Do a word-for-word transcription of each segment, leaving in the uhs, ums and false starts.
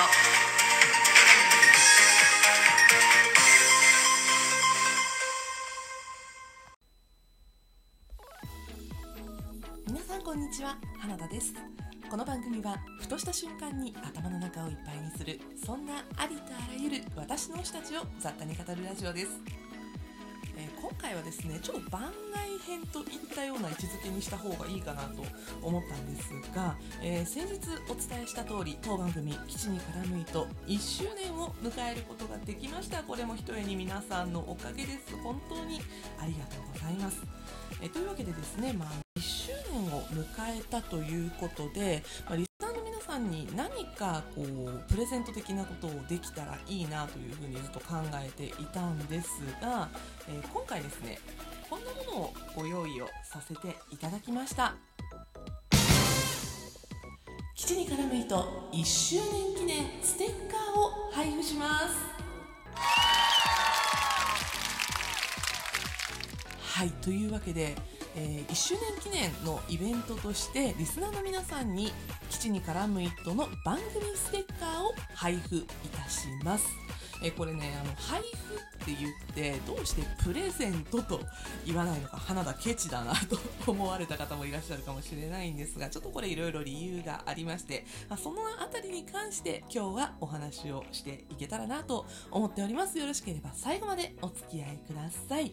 ト。皆さんこんにちは、花田です。この番組はふとした瞬間に頭の中をいっぱいにする、そんなありとあらゆる私の推したちを雑多に語るラジオです。えー、今回はですね、ちょっと番外編といったような位置づけにした方がいいかなと思ったんですが、えー、先日お伝えした通り、当番組基地にからむいといっしゅうねんを迎えることができました。これもひとえに皆さんのおかげです。本当にありがとうございます。えー、というわけでですね、まあいっしゅうねんを迎えたということで、まあ、リスナーの皆さんに何かこうプレゼント的なことをできたらいいなというふうにずっと考えていたんですが、えー、今回ですね、こんなものをご用意をさせていただきました。基地にからむいといっしゅうねん記念ステッカーを配布します。はい、というわけで、えー、いっしゅうねん記念のイベントとしてリスナーの皆さんに基地にからむいとの番組ステッカーを配布いたします。えー、これね、あの配布って言ってどうしてプレゼントと言わないのか、花田ケチだなと思われた方もいらっしゃるかもしれないんですが、ちょっとこれいろいろ理由がありまして、まあ、そのあたりに関して今日はお話をしていけたらなと思っております。よろしければ最後までお付き合いください。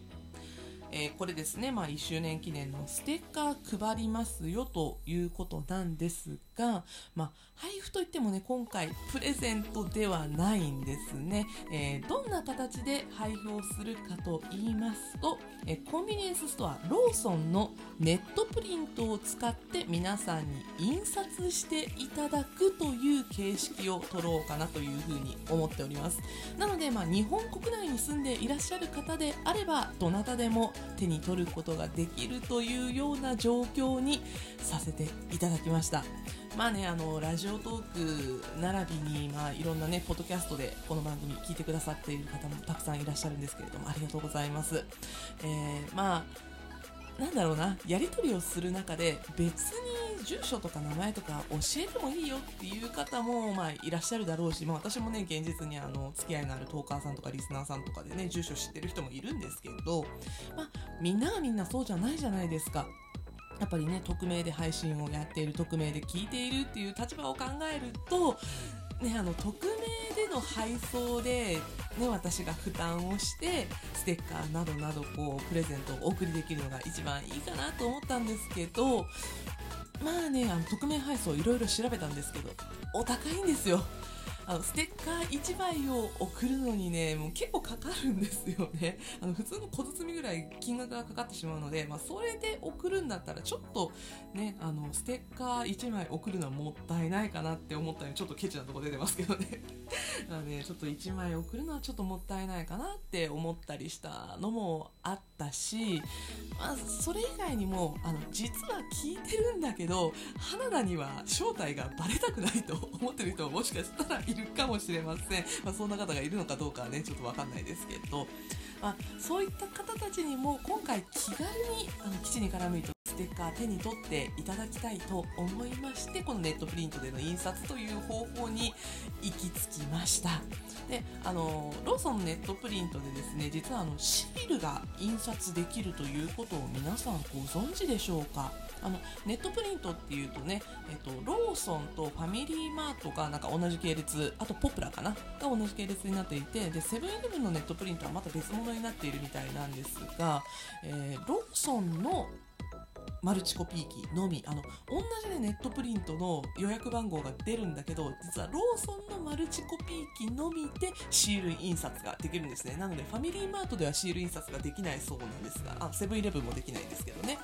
えー、これですね、まあ、いっしゅうねん記念のステッカー配りますよということなんですが、まあ、配布といってもね、今回プレゼントではないんですね。えー、どんな形で配布をするかと言いますと、えー、コンビニエンスストアローソンのネットプリントを使って皆さんに印刷していただくという形式を取ろうかなというふうに思っております。なので、まあ、日本国内に住んでいらっしゃる方であればどなたでも手に取ることができるというような状況にさせていただきました。まあね、あのラジオトーク並びに、まあ、いろんなねポッドキャストでこの番組聞いてくださっている方もたくさんいらっしゃるんですけれども、ありがとうございます。えー、まあなんだろうな、やり取りをする中で別に住所とか名前とか教えてもいいよっていう方もまあいらっしゃるだろうし、まあ、私もね現実にあの付き合いのあるトーカーさんとかリスナーさんとかでね住所知ってる人もいるんですけど、まあ、みんながみんなそうじゃないじゃないですか。やっぱりね匿名で配信をやっている、匿名で聞いているっていう立場を考えると、ね、あの匿名での配送で、ね、私が負担をしてステッカーなどなどこうプレゼントをお送りできるのが一番いいかなと思ったんですけど、まあね、あの匿名配送いろいろ調べたんですけどお高いんですよ。あのステッカーいちまいを送るのにね、もう結構かかるんですよね。あの普通の小包みぐらい金額がかかってしまうので、まあ、それで送るんだったらちょっとね、あのステッカーいちまい送るのはもったいないかなって思ったのに、ちょっとケチなとこ出てますけどねだからね、ちょっといちまい送るのはちょっともったいないかなって思ったりしたのもあったし、まあ、それ以外にもあの実は聞いてるんだけど花田には正体がバレたくないと思ってる人ももしかしたらいるいるかもしれません。まあ、そんな方がいるのかどうかはねちょっと分かんないですけど、まあ、そういった方たちにも今回気軽にあの基地にからむいとステッカー手に取っていただきたいと思いまして、このネットプリントでの印刷という方法に行き着きました。で、あのローソンのネットプリントでですね、実はあのシールが印刷できるということを皆さんご存知でしょうか。あのネットプリントっていうとね、えっと、ローソンとファミリーマートがなんか同じ系列、あとポプラかなが同じ系列になっていて、でセブンイレブンのネットプリントはまた別物になっているみたいなんですが、えー、ローソンのマルチコピー機のみ、あの同じ、ね、ネットプリントの予約番号が出るんだけど、実はローソンのマルチコピー機のみでシール印刷ができるんですね。なのでファミリーマートではシール印刷ができないそうなんですが、あセブンイレブンもできないんですけどね、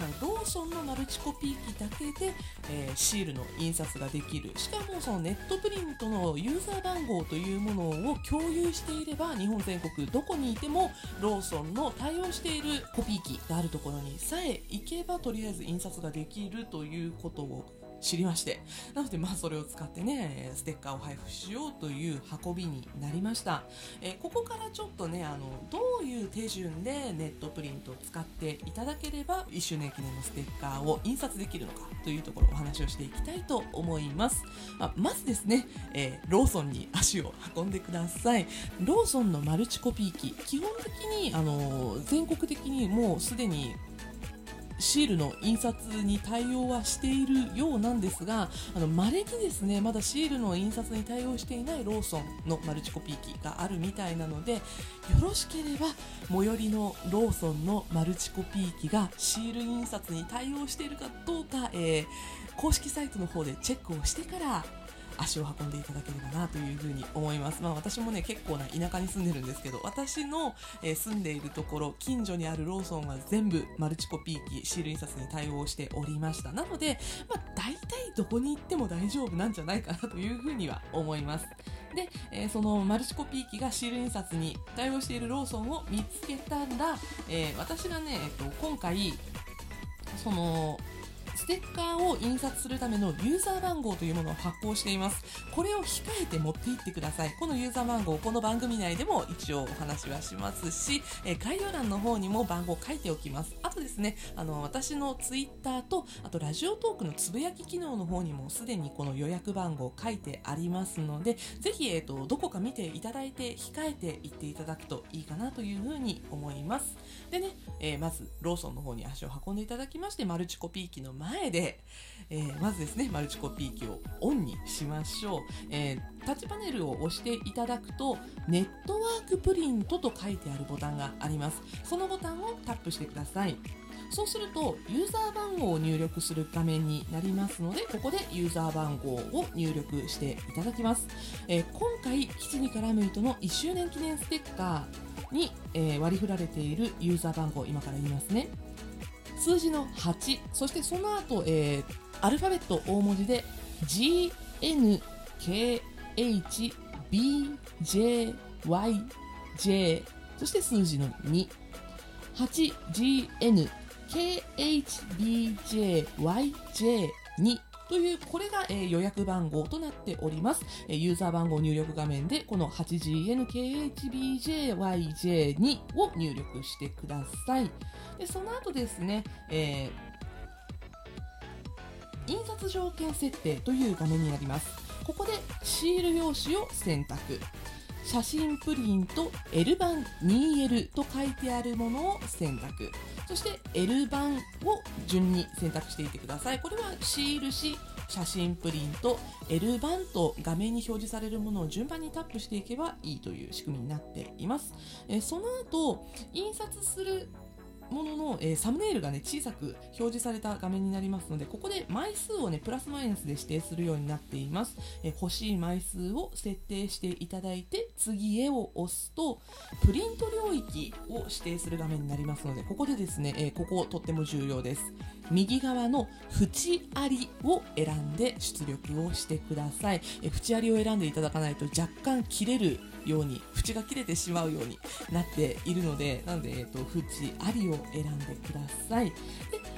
あのローソンのマルチコピー機だけで、えー、シールの印刷ができる。しかもそのネットプリントのユーザー番号というものを共有していれば、日本全国どこにいてもローソンの対応しているコピー機があるところにさえ行けばとりあえず印刷ができるということを知りまして、なのでまあそれを使ってねステッカーを配布しようという運びになりました。えここからちょっとねあのどういう手順でネットプリントを使っていただければいっしゅうねん記念のステッカーを印刷できるのかというところをお話をしていきたいと思います。まあ、まずですね、えー、ローソンに足を運んでください。ローソンのマルチコピー機、基本的にあの全国的にもうすでにシールの印刷に対応はしているようなんですが、あの稀にですねまだシールの印刷に対応していないローソンのマルチコピー機があるみたいなので、よろしければ最寄りのローソンのマルチコピー機がシール印刷に対応しているかどうか、えー、公式サイトの方でチェックをしてから足を運んでいただければなというふうに思います。まあ、私もね結構な田舎に住んでるんですけど、私の、えー、住んでいるところ近所にあるローソンは全部マルチコピー機シール印刷に対応しておりました。なので、まあ、大体どこに行っても大丈夫なんじゃないかなというふうには思います。で、えー、そのマルチコピー機がシール印刷に対応しているローソンを見つけたら、えー、私がね、えーと、今回そのステッカーを印刷するためのユーザー番号というものを発行しています。これを控えて持っていってください。このユーザー番号、この番組内でも一応お話はしますし、え概要欄の方にも番号書いておきます。あとですね、あの私のツイッターとあとラジオトークのつぶやき機能の方にもすでにこの予約番号書いてありますので、ぜひ、えーと、どこか見ていただいて控えていっていただくといいかなというふうに思います。でね、えー、まずローソンの方に足を運んでいただきまして、マルチコピー機の前前で、えー、まずですねマルチコピー機をオンにしましょう。えー、タッチパネルを押していただくとネットワークプリントと書いてあるボタンがあります。そのボタンをタップしてください。そうするとユーザー番号を入力する画面になりますので、ここでユーザー番号を入力していただきます。えー、今回キツニからムイトのいっしゅうねん記念ステッカーに、えー、割り振られているユーザー番号、今から言いますね。数字のはち、そしてその後、えー、アルファベット大文字で ジーエヌケーエイチビージェーワイジェー、 そして数字のに、 はちジーエヌケーエイチビージェーワイジェーに という、これが、えー、予約番号となっております。えー、ユーザー番号入力画面でこの はちジーエヌケーエイチビージェーワイジェーに を入力してください。でその後ですね、えー、印刷条件設定という画面になります。ここでシール用紙を選択、写真プリント L 版 ツーエル と書いてあるものを選択、そして L 版を順に選択していってください。これはシール紙、写真プリント、L 版と画面に表示されるものを順番にタップしていけばいいという仕組みになっています。えー、その後印刷するものの、えー、サムネイルが、ね、小さく表示された画面になりますので、ここで枚数を、ね、プラスマイナスで指定するようになっています。えー、欲しい枚数を設定していただいて次へを押すとプリント領域を指定する画面になりますので、ここでですね、えー、ここ、とっても重要です。右側の縁ありを選んで出力をしてください。えー、縁ありを選んでいただかないと若干切れるように、縁が切れてしまうようになっているので、なので、えっと、縁ありを選んでください。で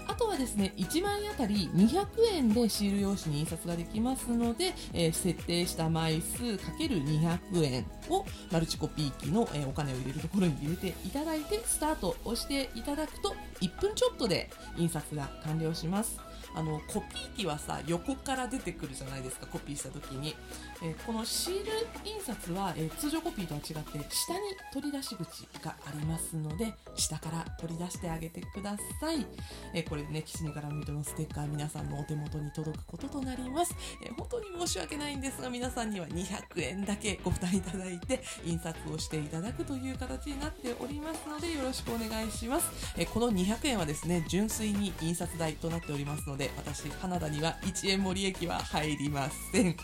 あとはですね、いちまいあたりにひゃくえんでシール用紙に印刷ができますので、えー、設定した枚数 ×にひゃくえんをマルチコピー機の、えー、お金を入れるところに入れていただいてスタートを押していただくといっぷんちょっとで印刷が完了します。あのコピー機はさ、横から出てくるじゃないですか、コピーした時に。えー、このシール印刷は、えー、通常コピーとは違って下に取り出し口がありますので、下から取り出してあげてください。えー、これね、キツニからムイトのステッカー、皆さんのお手元に届くこととなります。えー、本当に申し訳ないんですが、皆さんにはにひゃくえんだけご負担いただいて印刷をしていただくという形になっておりますので、よろしくお願いします。えー、このにひゃくえんはですね、純粋に印刷代となっておりますので、私カナダにはいちえんも利益は入りません。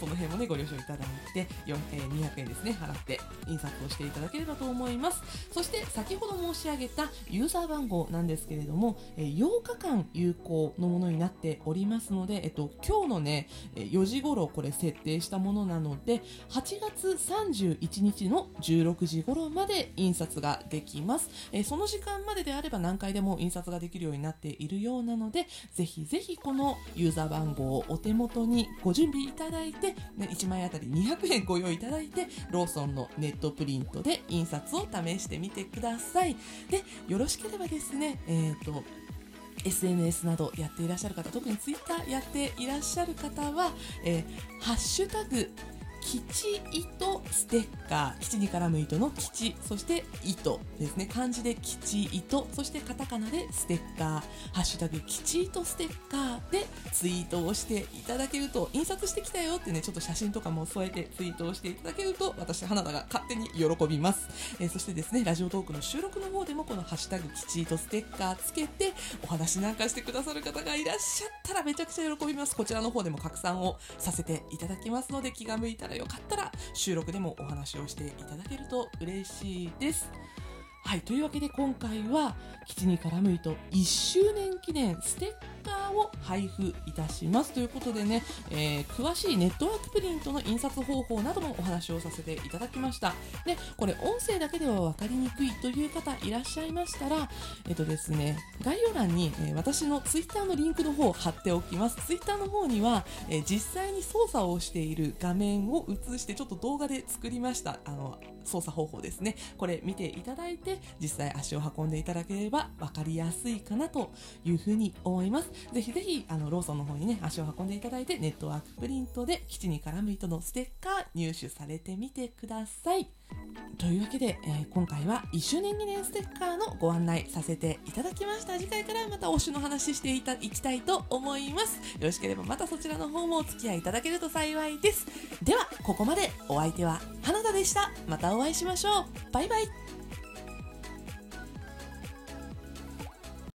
その辺もねご了承いただいて、にひゃくえんですね、払って印刷をしていただければと思います。そして先ほど申し上げたユーザー番号なんですけれども、ようかかん有効のものになっておりますので、えっと、今日のねよじ頃これ設定したものなので、はちがつさんじゅういちにちのじゅうろくじ頃まで印刷ができます。えその時間までであれば何回でも印刷ができるようになっているようなので、ぜひひぜひこのユーザー番号をお手元にご準備いただいて、いちまいあたりにひゃくえんご用意いただいて、ローソンのネットプリントで印刷を試してみてください。で、よろしければですね、えーとエスエヌエス などやっていらっしゃる方、特にツイッターやっていらっしゃる方は、えー、ハッシュタグきちいとステッカー、きちに絡む糸のきち、そして糸ですね、漢字できちいと、そしてカタカナでステッカー、ハッシュタグきちいとステッカーでツイートをしていただけると、印刷してきたよってね、ちょっと写真とかも添えてツイートをしていただけると、私花田が勝手に喜びます。えー、そしてですね、ラジオトークの収録の方でもこのハッシュタグきちいとステッカーつけてお話なんかしてくださる方がいらっしゃったらめちゃくちゃ喜びます。こちらの方でも拡散をさせていただきますので、気が向いたらよかったら収録でもお話をしていただけると嬉しいです。はい、というわけで今回はきちに絡む糸いっしゅうねん記念ステッカーを配布いたしますということでね、えー、詳しいネットワークプリントの印刷方法などもお話をさせていただきました。で、これ音声だけでは分かりにくいという方いらっしゃいましたら、えっとですね、概要欄に私のツイッターのリンクの方を貼っておきます。ツイッターの方には、えー、実際に操作をしている画面を映してちょっと動画で作りました、あの操作方法ですね。これ見ていただいて実際足を運んでいただければ分かりやすいかなというふうに思います。ぜひぜひあのローソンの方にね、足を運んでいただいてネットワークプリントで基地に絡む糸のステッカー入手されてみてください。というわけで、えー、今回はいっしゅうねん記念ステッカーのご案内させていただきました。次回からまた推しの話していたいきたいと思います。よろしければまたそちらの方もお付き合いいただけると幸いです。ではここまで、お相手は花田でした。またお会いしましょう。バイバイ。